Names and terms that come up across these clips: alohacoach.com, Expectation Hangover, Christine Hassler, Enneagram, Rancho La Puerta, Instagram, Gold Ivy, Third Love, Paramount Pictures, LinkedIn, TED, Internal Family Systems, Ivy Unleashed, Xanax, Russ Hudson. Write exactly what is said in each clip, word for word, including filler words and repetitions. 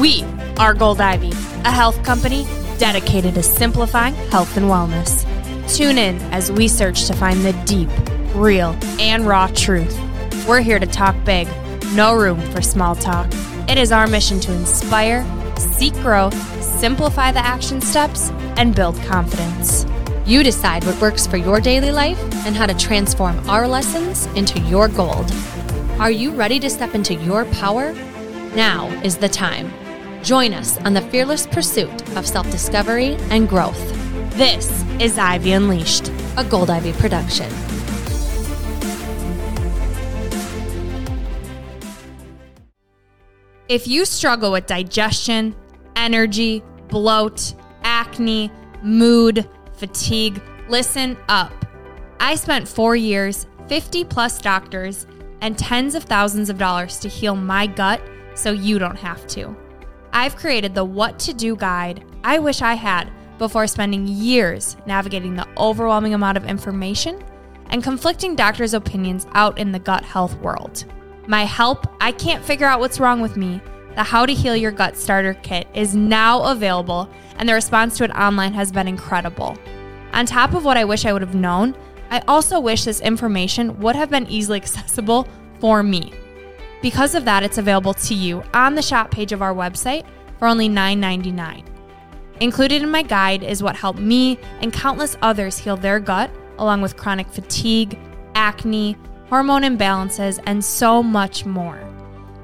We are Gold Ivy, a health company dedicated to simplifying health and wellness. Tune in as we search to find the deep, real, and raw truth. We're here to talk big, no room for small talk. It is our mission to inspire, seek growth, simplify the action steps, and build confidence. You decide what works for your daily life and how to transform our lessons into your gold. Are you ready to step into your power? Now is the time. Join us on the fearless pursuit of self-discovery and growth. This is Ivy Unleashed, a Gold Ivy production. If you struggle with digestion, energy, bloat, acne, mood, fatigue, listen up. I spent four years, fifty plus doctors, and tens of thousands of dollars to heal my gut so you don't have to. I've created the What to Do guide I wish I had before spending years navigating the overwhelming amount of information and conflicting doctors' opinions out in the gut health world. My help, I Can't Figure Out What's Wrong With Me, the How to Heal Your Gut Starter Kit is now available, and the response to it online has been incredible. On top of what I wish I would have known, I also wish this information would have been easily accessible for me. Because of that, it's available to you on the shop page of our website for only nine ninety-nine. Included in my guide is what helped me and countless others heal their gut, along with chronic fatigue, acne, hormone imbalances, and so much more.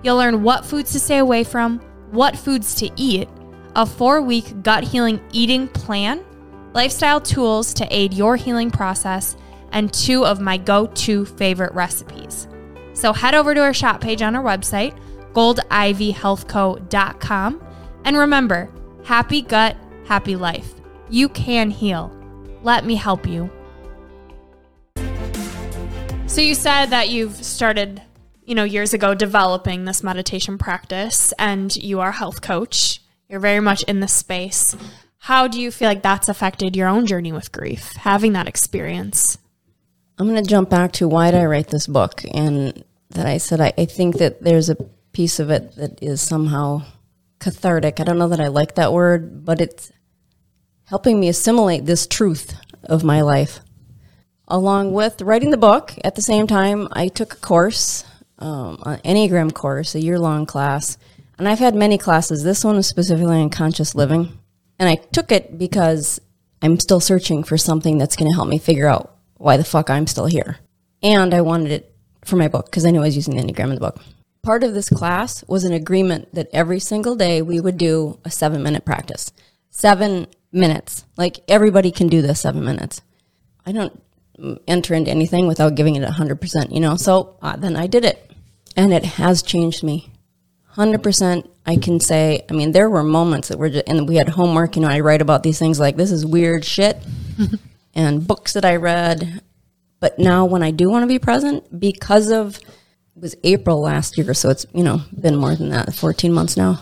You'll learn what foods to stay away from, what foods to eat, a four-week gut healing eating plan, lifestyle tools to aid your healing process, and two of my go-to favorite recipes. So head over to our shop page on our website, gold ivy health co dot com. And remember, happy gut, happy life. You can heal. Let me help you. So you said that you've started, you know, years ago developing this meditation practice, and you are a health coach. You're very much in this space. How do you feel like that's affected your own journey with grief, having that experience? I'm going to jump back to why did I write this book, and that I said I, I think that there's a piece of it that is somehow cathartic. I don't know that I like that word, but it's helping me assimilate this truth of my life. Along with writing the book, at the same time, I took a course, um, an Enneagram course, a year-long class, and I've had many classes. This one is specifically on conscious living, and I took it because I'm still searching for something that's going to help me figure out why the fuck I'm still here. And I wanted it for my book because I knew I was using the Enneagram in the book. Part of this class was an agreement that every single day we would do a seven-minute practice. Seven minutes. Like, everybody can do this seven minutes. I don't enter into anything without giving it one hundred percent, you know? So uh, then I did it. And it has changed me. one hundred percent, I can say, I mean, there were moments that were just, and we had homework, you know, I write about these things like, this is weird shit. And books that I read. But now when I do want to be present, because of, it was April last year, so it's, you know, been more than that, fourteen months now.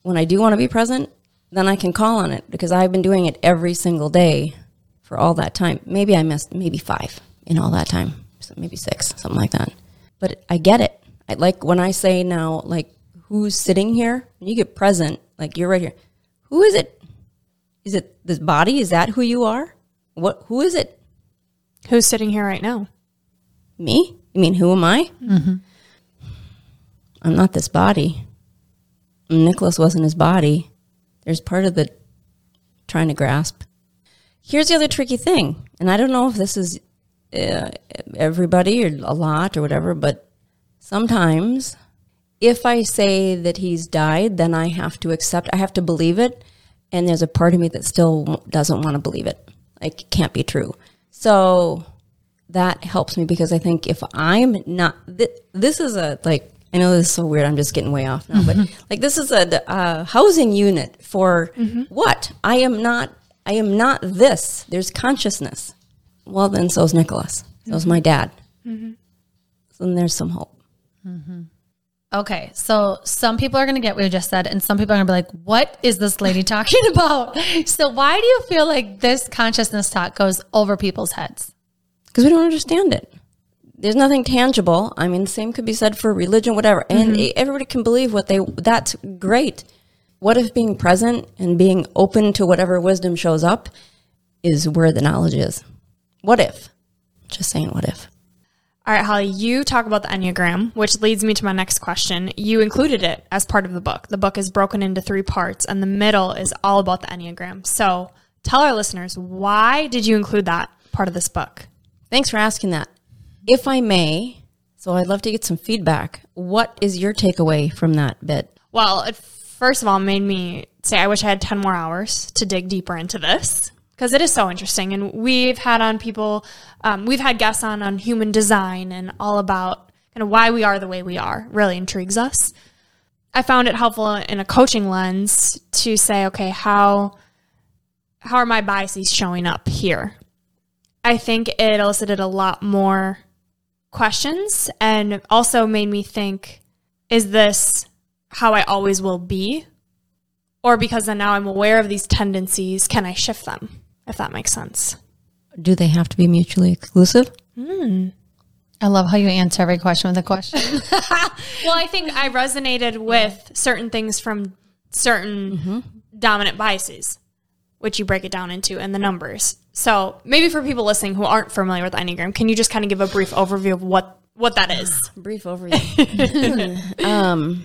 When I do want to be present, then I can call on it, because I've been doing it every single day for all that time. Maybe I missed maybe five in all that time, so maybe six, something like that. But I get it. I like when I say now, like, who's sitting here? When you get present, like, you're right here. Who is it? Is it this body? Is that who you are? What? Who is it? Who's sitting here right now? Me? You mean, who am I? Mm-hmm. I'm not this body. Nicholas wasn't his body. There's part of the trying to grasp. Here's the other tricky thing, and I don't know if this is uh, everybody or a lot or whatever, but sometimes if I say that he's died, then I have to accept, I have to believe it, and there's a part of me that still doesn't want to believe it. It can't be true. So that helps me, because I think if I'm not, th- this is a, like, I know this is so weird, I'm just getting way off now, mm-hmm. but like, this is a uh, housing unit for mm-hmm. what? I am not, I am not this. There's consciousness. Well, then so's Nicholas. Mm-hmm. So's my dad. Mm-hmm. So then there's some hope. Mm-hmm. Okay, so some people are going to get what you just said, and some people are going to be like, what is this lady talking about? So why do you feel like this consciousness talk goes over people's heads? Because we don't understand it. there's nothing tangible. I mean, the same could be said for religion, whatever. And mm-hmm. everybody can believe what they, that's great. What if being present and being open to whatever wisdom shows up is where the knowledge is? What if? Just saying, what if? All right, Holly, you talk about the Enneagram, which leads me to my next question. You included it as part of the book. The book is broken into three parts, and the middle is all about the Enneagram. So tell our listeners, why did you include that part of this book? Thanks for asking that. If I may, so I'd love to get some feedback. What is your takeaway from that bit? Well, it first of all made me say I wish I had ten more hours to dig deeper into this, because it is so interesting. And we've had on people, um, we've had guests on on human design and all about kind of why we are the way we are. Really intrigues us. I found it helpful in a coaching lens to say, okay, how how are my biases showing up here? I think it elicited a lot more questions and also made me think, is this how I always will be? Or because then now I'm aware of these tendencies, can I shift them, if that makes sense? Do they have to be mutually exclusive? Mm. I love how you answer every question with a question. Well, I think I resonated with certain things from certain mm-hmm. dominant biases, which you break it down into, and the numbers. So maybe for people listening who aren't familiar with Enneagram, can you just kind of give a brief overview of what, what that is? Brief overview. um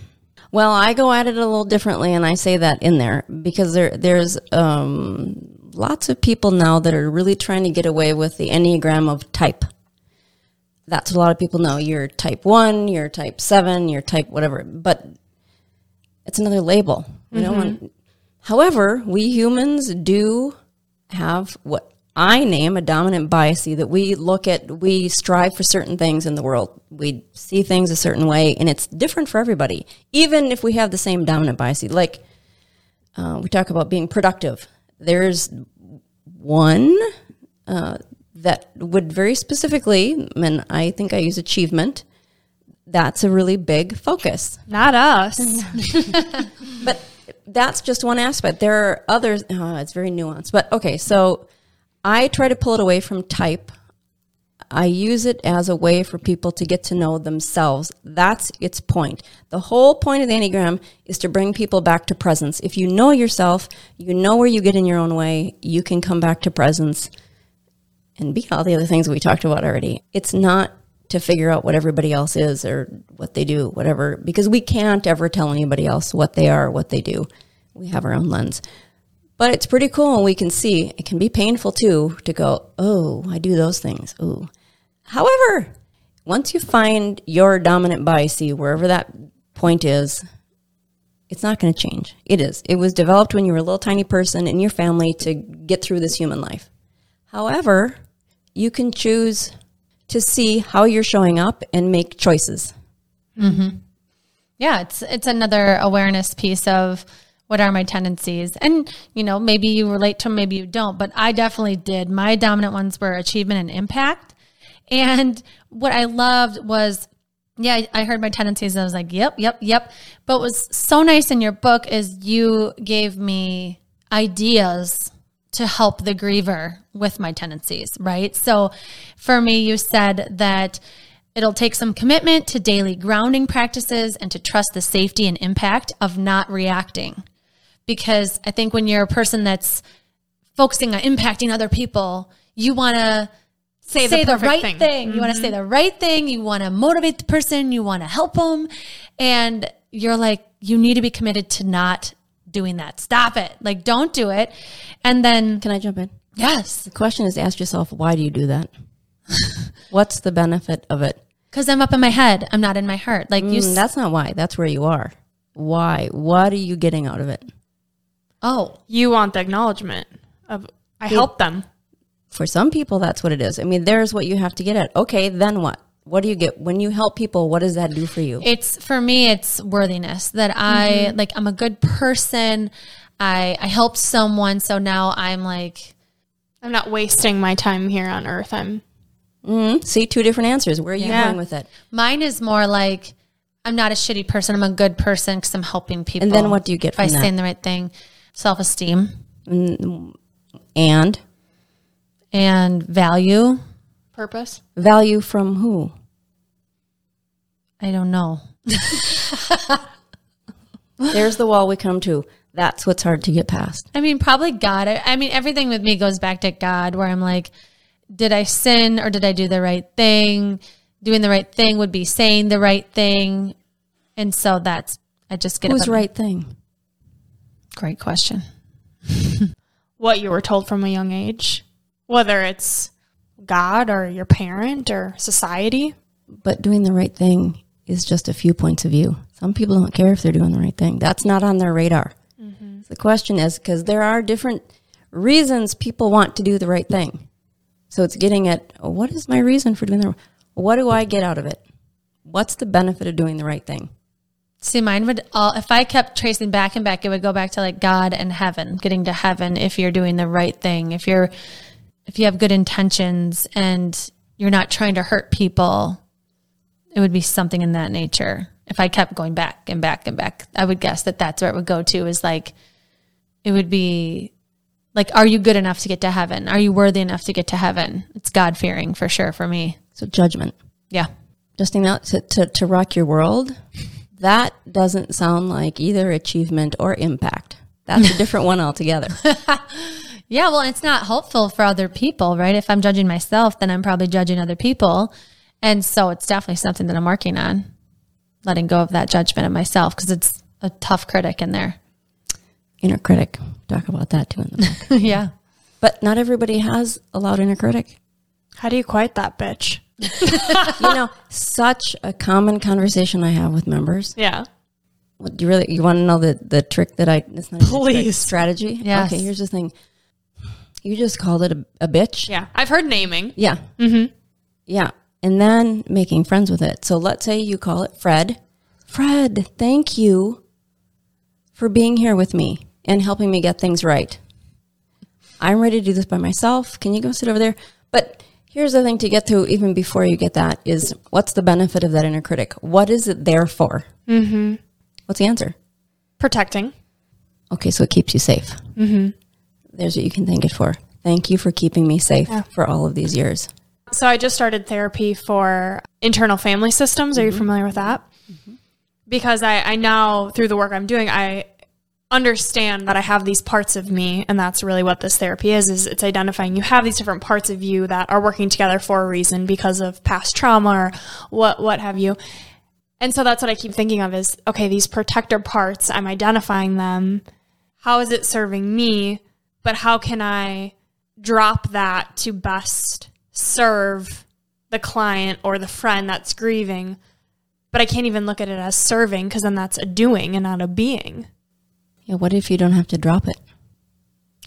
Well, I go at it a little differently, and I say that in there because there there's um, lots of people now that are really trying to get away with the Enneagram of type. That's what a lot of people know. You're type one, you're type seven, you're type whatever. But it's another label. You mm-hmm. know. And, however, we humans do have what I name a dominant bias, that we look at, we strive for certain things in the world. We see things a certain way, and it's different for everybody, even if we have the same dominant bias. Like uh, we talk about being productive. There's one uh, that would very specifically, and I think I use achievement, that's a really big focus. Not us. But that's just one aspect. There are others. Uh, it's very nuanced. But okay, so I try to pull it away from type. I use it as a way for people to get to know themselves. That's its point. The whole point of the Enneagram is to bring people back to presence. If you know yourself, you know where you get in your own way, you can come back to presence and be all the other things we talked about already. It's not to figure out what everybody else is or what they do, whatever, because we can't ever tell anybody else what they are, what they do. We have our own lens. But it's pretty cool, and we can see. It can be painful, too, to go, oh, I do those things. Ooh. However, once you find your dominant bias, wherever that point is, it's not going to change. It is. It was developed when you were a little tiny person in your family to get through this human life. However, you can choose to see how you're showing up and make choices. Mm-hmm. Yeah, it's it's another awareness piece of, what are my tendencies? And, you know, maybe you relate to them, maybe you don't, but I definitely did. My dominant ones were achievement and impact. And what I loved was, yeah, I heard my tendencies and I was like, yep, yep, yep. But what was so nice in your book is you gave me ideas to help the griever with my tendencies, right? So for me, you said that it'll take some commitment to daily grounding practices and to trust the safety and impact of not reacting. Because I think when you're a person that's focusing on impacting other people, you want to say, say the, the right thing. thing. Mm-hmm. You want to say the right thing. You want to motivate the person. You want to help them. And you're like, you need to be committed to not doing that. Stop it. Like, don't do it. And then... Can I jump in? Yes. The question is, ask yourself, why do you do that? What's the benefit of it? Because I'm up in my head. I'm not in my heart. Like you. Mm, that's not why. That's where you are. Why? What are you getting out of it? Oh, you want the acknowledgement of I it, helped them. For some people, that's what it is. I mean, there's what you have to get at. Okay, then what? What do you get when you help people? What does that do for you? It's for me, it's worthiness that I mm-hmm. like. I'm a good person. I I helped someone, so now I'm like, I'm not wasting my time here on Earth. I'm mm-hmm. see two different answers. Where are you yeah. going with it? Mine is more like I'm not a shitty person. I'm a good person because I'm helping people. And then what do you get by from that? Saying the right thing? Self-esteem. And? And value. Purpose? Value from who? I don't know. There's the wall we come to. That's what's hard to get past. I mean, probably God. I, I mean, everything with me goes back to God, where I'm like, did I sin or did I do the right thing? Doing the right thing would be saying the right thing. And so that's, I just get it. Who's right thing? Great question. What you were told from a young age, whether it's God or your parent or society. But doing the right thing is just a few points of view. Some people don't care if they're doing the right thing. That's not on their radar. Mm-hmm. So the question is, because there are different reasons people want to do the right thing. So it's getting at, what is my reason for doing the right thing? What do I get out of it? What's the benefit of doing the right thing? See, mine would all, if I kept tracing back and back, it would go back to like God and heaven, getting to heaven if you're doing the right thing, if you're, if you have good intentions and you're not trying to hurt people, it would be something in that nature. If I kept going back and back and back, I would guess that that's where it would go to, is like, it would be like, are you good enough to get to heaven? Are you worthy enough to get to heaven? It's God-fearing for sure for me. So judgment. Yeah. Just think that to, to, to rock your world, that doesn't sound like either achievement or impact. That's a different one altogether. Yeah, well, it's not helpful for other people, right? If I'm judging myself, then I'm probably judging other people. And so it's definitely something that I'm working on, letting go of that judgment of myself, because it's a tough critic in there. Inner critic. Talk about that too in the book. Yeah. But not everybody has a loud inner critic. How do you quiet that bitch? You know, such a common conversation I have with members. Yeah. What, do you really, you want to know the, the trick that I, it's not Please. A strategy? Yes. Okay, here's the thing. You just called it a, a bitch. Yeah. I've heard naming. Yeah. Mm-hmm. Yeah. And then making friends with it. So let's say you call it Fred. Fred, thank you for being here with me and helping me get things right. I'm ready to do this by myself. Can you go sit over there? But here's the thing to get to even before you get that is, what's the benefit of that inner critic? What is it there for? Mm-hmm. What's the answer? Protecting. Okay, so it keeps you safe. Mm-hmm. There's what you can thank it for. Thank you for keeping me safe yeah. for all of these years. So I just started therapy for internal family systems. Mm-hmm. Are you familiar with that? Mm-hmm. Because I, I now, through the work I'm doing, I understand that I have these parts of me, and that's really what this therapy is, is it's identifying you have these different parts of you that are working together for a reason because of past trauma or what what have you. And so that's what I keep thinking of is, okay, these protector parts, I'm identifying them. How is it serving me? But how can I drop that to best serve the client or the friend that's grieving? But I can't even look at it as serving, because then that's a doing and not a being. Yeah, what if you don't have to drop it?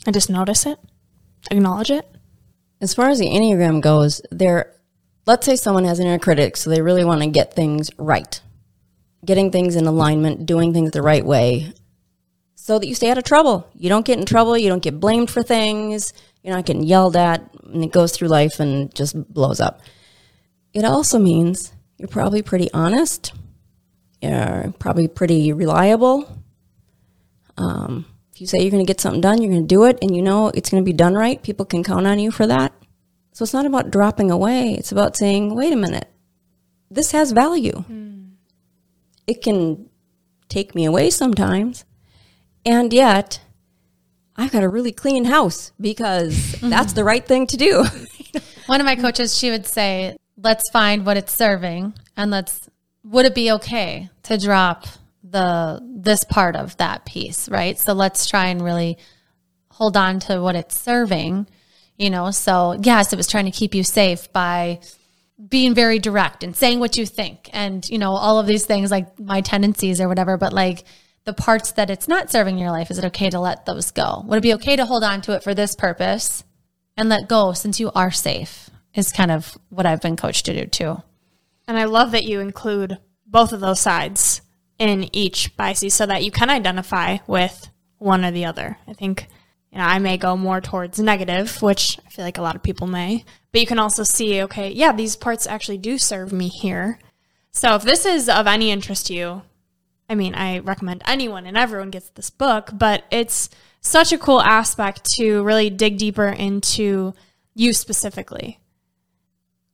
I just notice it, acknowledge it. As far as the Enneagram goes, there, let's say someone has an inner critic, so they really want to get things right. Getting things in alignment, doing things the right way, so that you stay out of trouble. You don't get in trouble, you don't get blamed for things, you're not getting yelled at, and it goes through life and just blows up. It also means you're probably pretty honest. You're probably pretty reliable. Um, if you say you're going to get something done, you're going to do it, and you know it's going to be done right. People can count on you for that. So it's not about dropping away. It's about saying, wait a minute, this has value. Mm. It can take me away sometimes, and yet I've got a really clean house because mm-hmm. that's the right thing to do. One of my coaches, she would say, let's find what it's serving, and let's, would it be okay to drop the, this part of that piece, right? So let's try and really hold on to what it's serving, you know? So yes, it was trying to keep you safe by being very direct and saying what you think and, you know, all of these things like my tendencies or whatever, but like the parts that it's not serving in your life, is it okay to let those go? Would it be okay to hold on to it for this purpose and let go since you are safe? Is kind of what I've been coached to do too. And I love that you include both of those sides in each Pisces so that you can identify with one or the other. I think, you know, I may go more towards negative, which I feel like a lot of people may, but you can also see, okay, yeah, these parts actually do serve me here. So if this is of any interest to you, I mean, I recommend anyone and everyone gets this book, but it's such a cool aspect to really dig deeper into you specifically.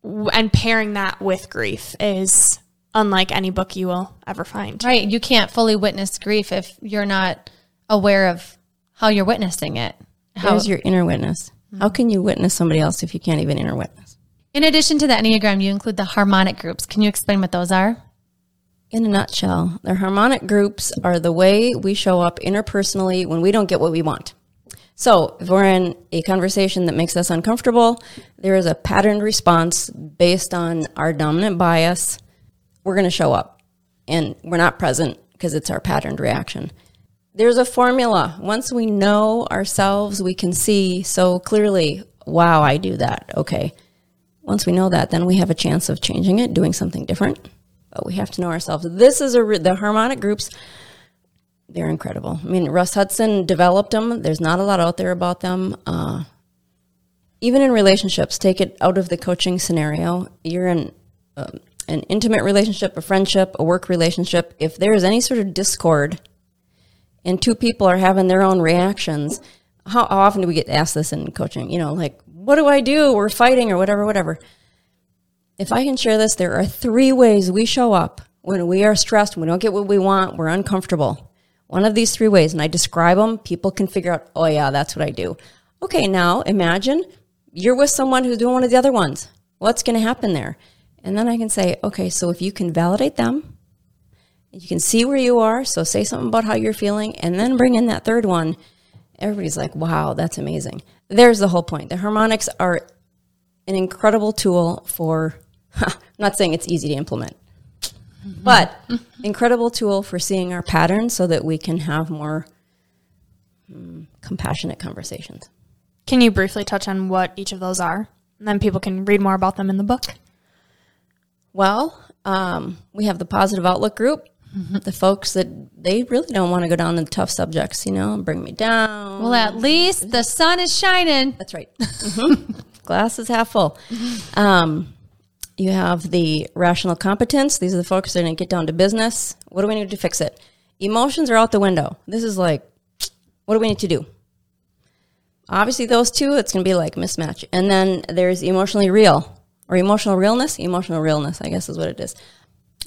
and pairing that with grief is unlike any book you will ever find. Right. You can't fully witness grief if you're not aware of how you're witnessing it. How's your inner witness? Mm-hmm. How can you witness somebody else if you can't even inner witness? In addition to the Enneagram, you include the harmonic groups. Can you explain what those are? In a nutshell, the harmonic groups are the way we show up interpersonally when we don't get what we want. So if we're in a conversation that makes us uncomfortable, there is a patterned response based on our dominant bias. We're going to show up and we're not present because it's our patterned reaction. There's a formula. Once we know ourselves, we can see so clearly, wow, I do that. Okay. Once we know that, then we have a chance of changing it, doing something different. But we have to know ourselves. This is a re- the harmonic groups. They're incredible. I mean, Russ Hudson developed them. There's not a lot out there about them. Uh, even in relationships, take it out of the coaching scenario. You're in uh, an intimate relationship, a friendship, a work relationship. If there's any sort of discord and two people are having their own reactions, how often do we get asked this in coaching? You know, like, what do I do? We're fighting or whatever, whatever. If I can share this, there are three ways we show up when we are stressed, we don't get what we want, we're uncomfortable. One of these three ways, and I describe them, people can figure out, oh yeah, that's what I do. Okay, now imagine you're with someone who's doing one of the other ones. What's going to happen there? And then I can say, okay, so if you can validate them, you can see where you are, so say something about how you're feeling, and then bring in that third one. Everybody's like, wow, that's amazing. There's the whole point. The harmonics are an incredible tool for, I'm not saying it's easy to implement, but incredible tool for seeing our patterns so that we can have more um, compassionate conversations. Can you briefly touch on what each of those are? And then people can read more about them in the book. Well, um, we have the positive outlook group, mm-hmm. the folks that they really don't want to go down the tough subjects, you know, bring me down. Well, at least the sun is shining. That's right. Mm-hmm. Glass is half full. Um You have the rational competence. These are the folks that are going to get down to business. What do we need to fix it? Emotions are out the window. This is like, what do we need to do? Obviously, those two, it's going to be like mismatch. And then there's emotionally real or emotional realness. Emotional realness, I guess, is what it is.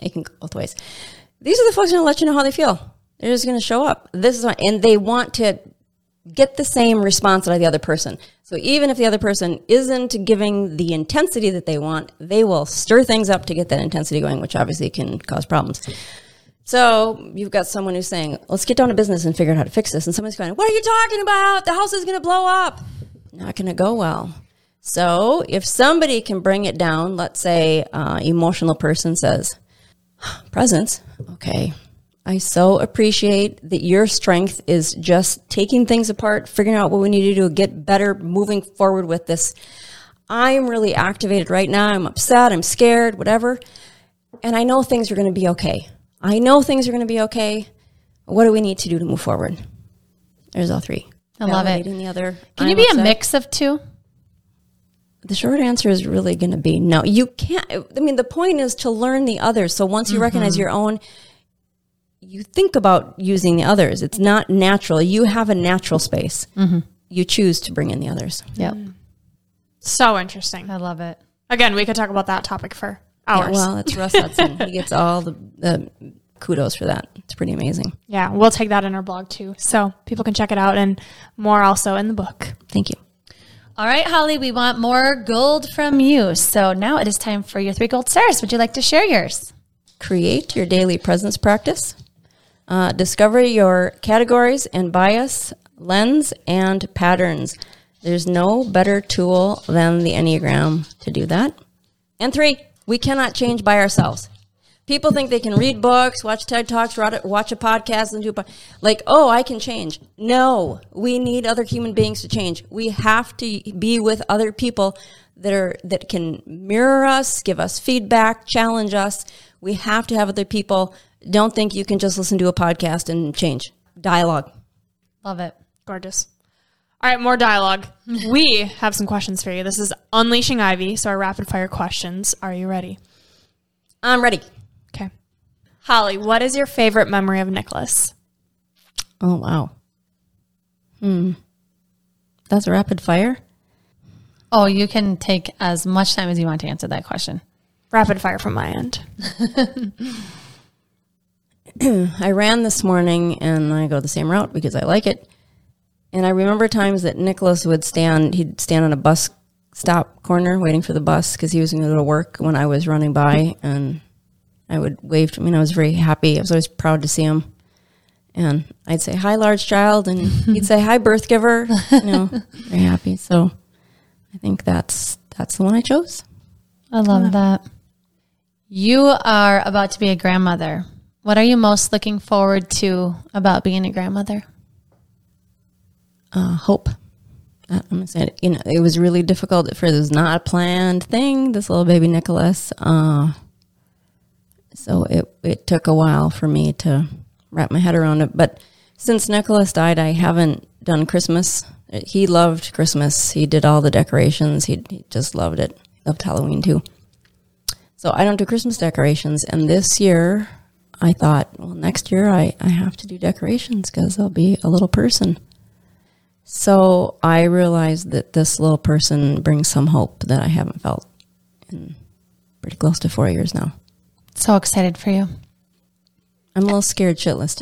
It can go both ways. These are the folks who are going to let you know how they feel. They're just going to show up. This is what, and they want to get the same response out of the other person. So even if the other person isn't giving the intensity that they want, they will stir things up to get that intensity going, which obviously can cause problems. So you've got someone who's saying, let's get down to business and figure out how to fix this. And someone's going, what are you talking about? The house is going to blow up. Not going to go well. So if somebody can bring it down, let's say uh, emotional person says, presence, okay, I so appreciate that your strength is just taking things apart, figuring out what we need to do to get better, moving forward with this. I'm really activated right now. I'm upset. I'm scared, whatever. And I know things are going to be okay. I know things are going to be okay. What do we need to do to move forward? There's all three. I love it. The other, Can I'm you be upset. A mix of two? The short answer is really going to be no. You can't. I mean, the point is to learn the others. So once you mm-hmm. recognize your own, you think about using the others. It's not natural. You have a natural space. Mm-hmm. You choose to bring in the others. Yep. So interesting. I love it. Again, we could talk about that topic for hours. Yeah, well, it's Russ Hudson. He gets all the, the kudos for that. It's pretty amazing. Yeah, we'll take that in our blog too. So people can check it out and more also in the book. Thank you. All right, Holly, we want more gold from you. So now it is time for your three gold stars. Would you like to share yours? Create your daily presence practice. Uh, discover your categories and bias, lens, and patterns. There's no better tool than the Enneagram to do that. And three, we cannot change by ourselves. People think they can read books, watch TED Talks, watch a podcast, and do po- like, oh, I can change. No, we need other human beings to change. We have to be with other people that are that can mirror us, give us feedback, challenge us. We have to have other people. Don't think you can just listen to a podcast and change. Dialogue. Love it. Gorgeous. All right, more dialogue. We have some questions for you. This is Unleashing Ivy, so our rapid fire questions. Are you ready? I'm ready. Okay. Holly, what is your favorite memory of Nicholas? Oh, wow. Hmm. That's rapid fire? Oh, you can take as much time as you want to answer that question. Rapid fire from my end. I ran this morning and I go the same route because I like it. And I remember times that Nicholas would stand, he'd stand on a bus stop corner waiting for the bus because he was going to go to work when I was running by, and I would wave to him and I was very happy. I was always proud to see him. And I'd say, hi, large child. And he'd say, hi, birth giver. You know, very happy. So I think that's, that's the one I chose. I love yeah. that. You are about to be a grandmother. What are you most looking forward to about being a grandmother? Uh, hope. I'm gonna say it. You know, it was really difficult for this not a planned thing. This little baby Nicholas. Uh, so it it took a while for me to wrap my head around it. But since Nicholas died, I haven't done Christmas. He loved Christmas. He did all the decorations. He, he just loved it. Loved Halloween too. So I don't do Christmas decorations. And this year, I thought, well, next year I, I have to do decorations because I'll be a little person. So I realized that this little person brings some hope that I haven't felt in pretty close to four years now. So excited for you. I'm a little scared shitless.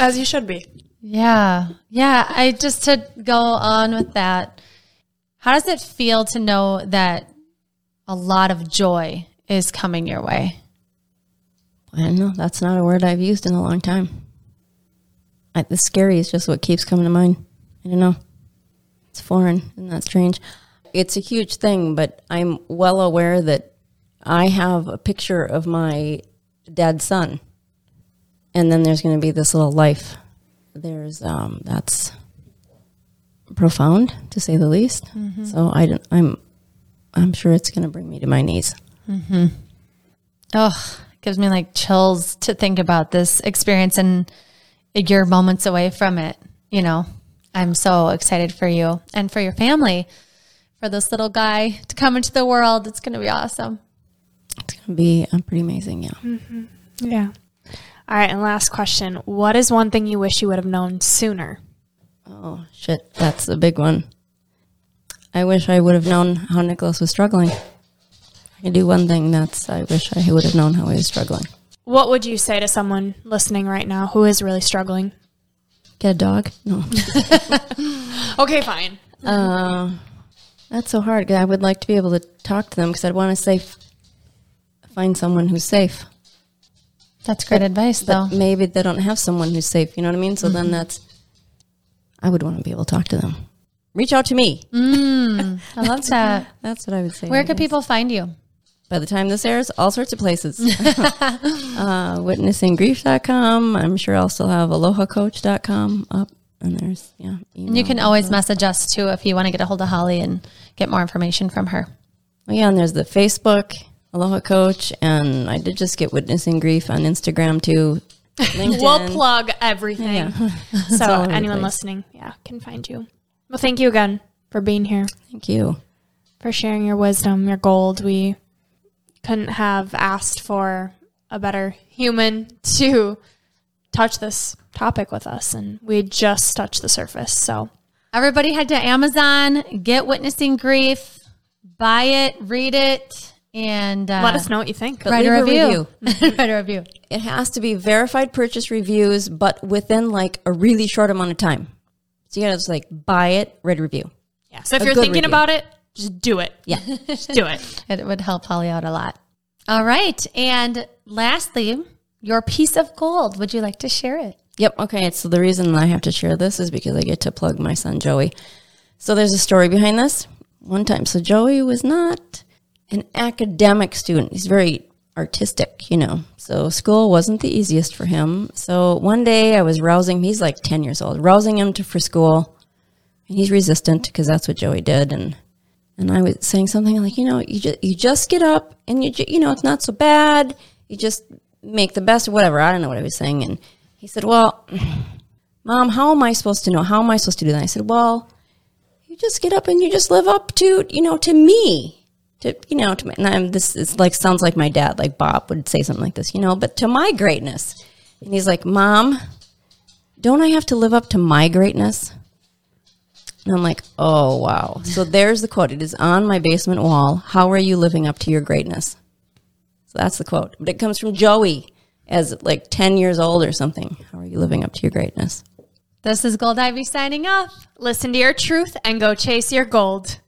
As you should be. Yeah. Yeah. I just to go on with that. How does it feel to know that a lot of joy is coming your way? I don't know. That's not a word I've used in a long time. I, the scary is just what keeps coming to mind. I don't know. It's foreign. Isn't that strange? It's a huge thing, but I'm well aware that I have a picture of my dad's son. And then there's going to be this little life. There's, um, that's profound to say the least. Mm-hmm. So I don't, I'm, I'm sure it's going to bring me to my knees. Mm-hmm. Oh, it gives me like chills to think about this experience and you're moments away from it. You know, I'm so excited for you and for your family, for this little guy to come into the world. It's going to be awesome. It's going to be um, pretty amazing. Yeah. Mm-hmm. Yeah. All right. And last question. What is one thing you wish you would have known sooner? Oh, shit. That's a big one. I wish I would have known how Nicholas was struggling. I can do one thing. That's I wish I would have known how he was struggling. What would you say to someone listening right now who is really struggling? Get a dog? No. Okay, fine. Uh, that's so hard. I would like to be able to talk to them because I'd want to say, find someone who's safe. That's great but, advice, though. But maybe they don't have someone who's safe. You know what I mean? So mm-hmm. then that's, I would want to be able to talk to them. Reach out to me. Mm, I love that. That's what I would say. Where could people find you? By the time this airs, all sorts of places. uh, witnessing grief dot com. I'm sure I'll still have aloha coach dot com up. And there's, yeah. And you can always message us, too, if you want to get a hold of Holly and get more information from her. Oh, yeah, and there's the Facebook, Aloha Coach. And I did just get Witnessing Grief on Instagram, too. LinkedIn. We'll plug everything. Yeah. So anyone listening, yeah, can find you. Well, thank you again for being here. Thank you. For sharing your wisdom, your gold. We couldn't have asked for a better human to touch this topic with us. And we just touched the surface. So everybody head to Amazon, get Witnessing Grief, buy it, read it, and uh, let us know what you think. Write a review. review. Write a review. It has to be verified purchase reviews, but within like a really short amount of time. So you gotta just like buy it, read a review. Yeah. So if a you're thinking review. about it, just do it. Yeah. Just do it. It would help Holly out a lot. All right. And lastly, your piece of gold. Would you like to share it? Yep. Okay. So the reason I have to share this is because I get to plug my son, Joey. So there's a story behind this. One time. So Joey was not an academic student. He's very artistic, you know. So school wasn't the easiest for him. So one day I was rousing him. He's like ten years old, rousing him to, for school. And he's resistant because that's what Joey did. And And I was saying something like, you know, you just, you just get up and, you ju- you know, it's not so bad. You just make the best of whatever. I don't know what I was saying. And he said, well, Mom, how am I supposed to know? How am I supposed to do that? I said, well, you just get up and you just live up to, you know, to me. To, you know, to my, and I'm, this is like, sounds like my dad, like Bob would say something like this, you know, but to my greatness. And he's like, Mom, don't I have to live up to my greatness? And I'm like, oh, wow. So there's the quote. It is on my basement wall. How are you living up to your greatness? So that's the quote. But it comes from Joey as like ten years old or something. How are you living up to your greatness? This is Gold Ivy signing off. Listen to your truth and go chase your gold.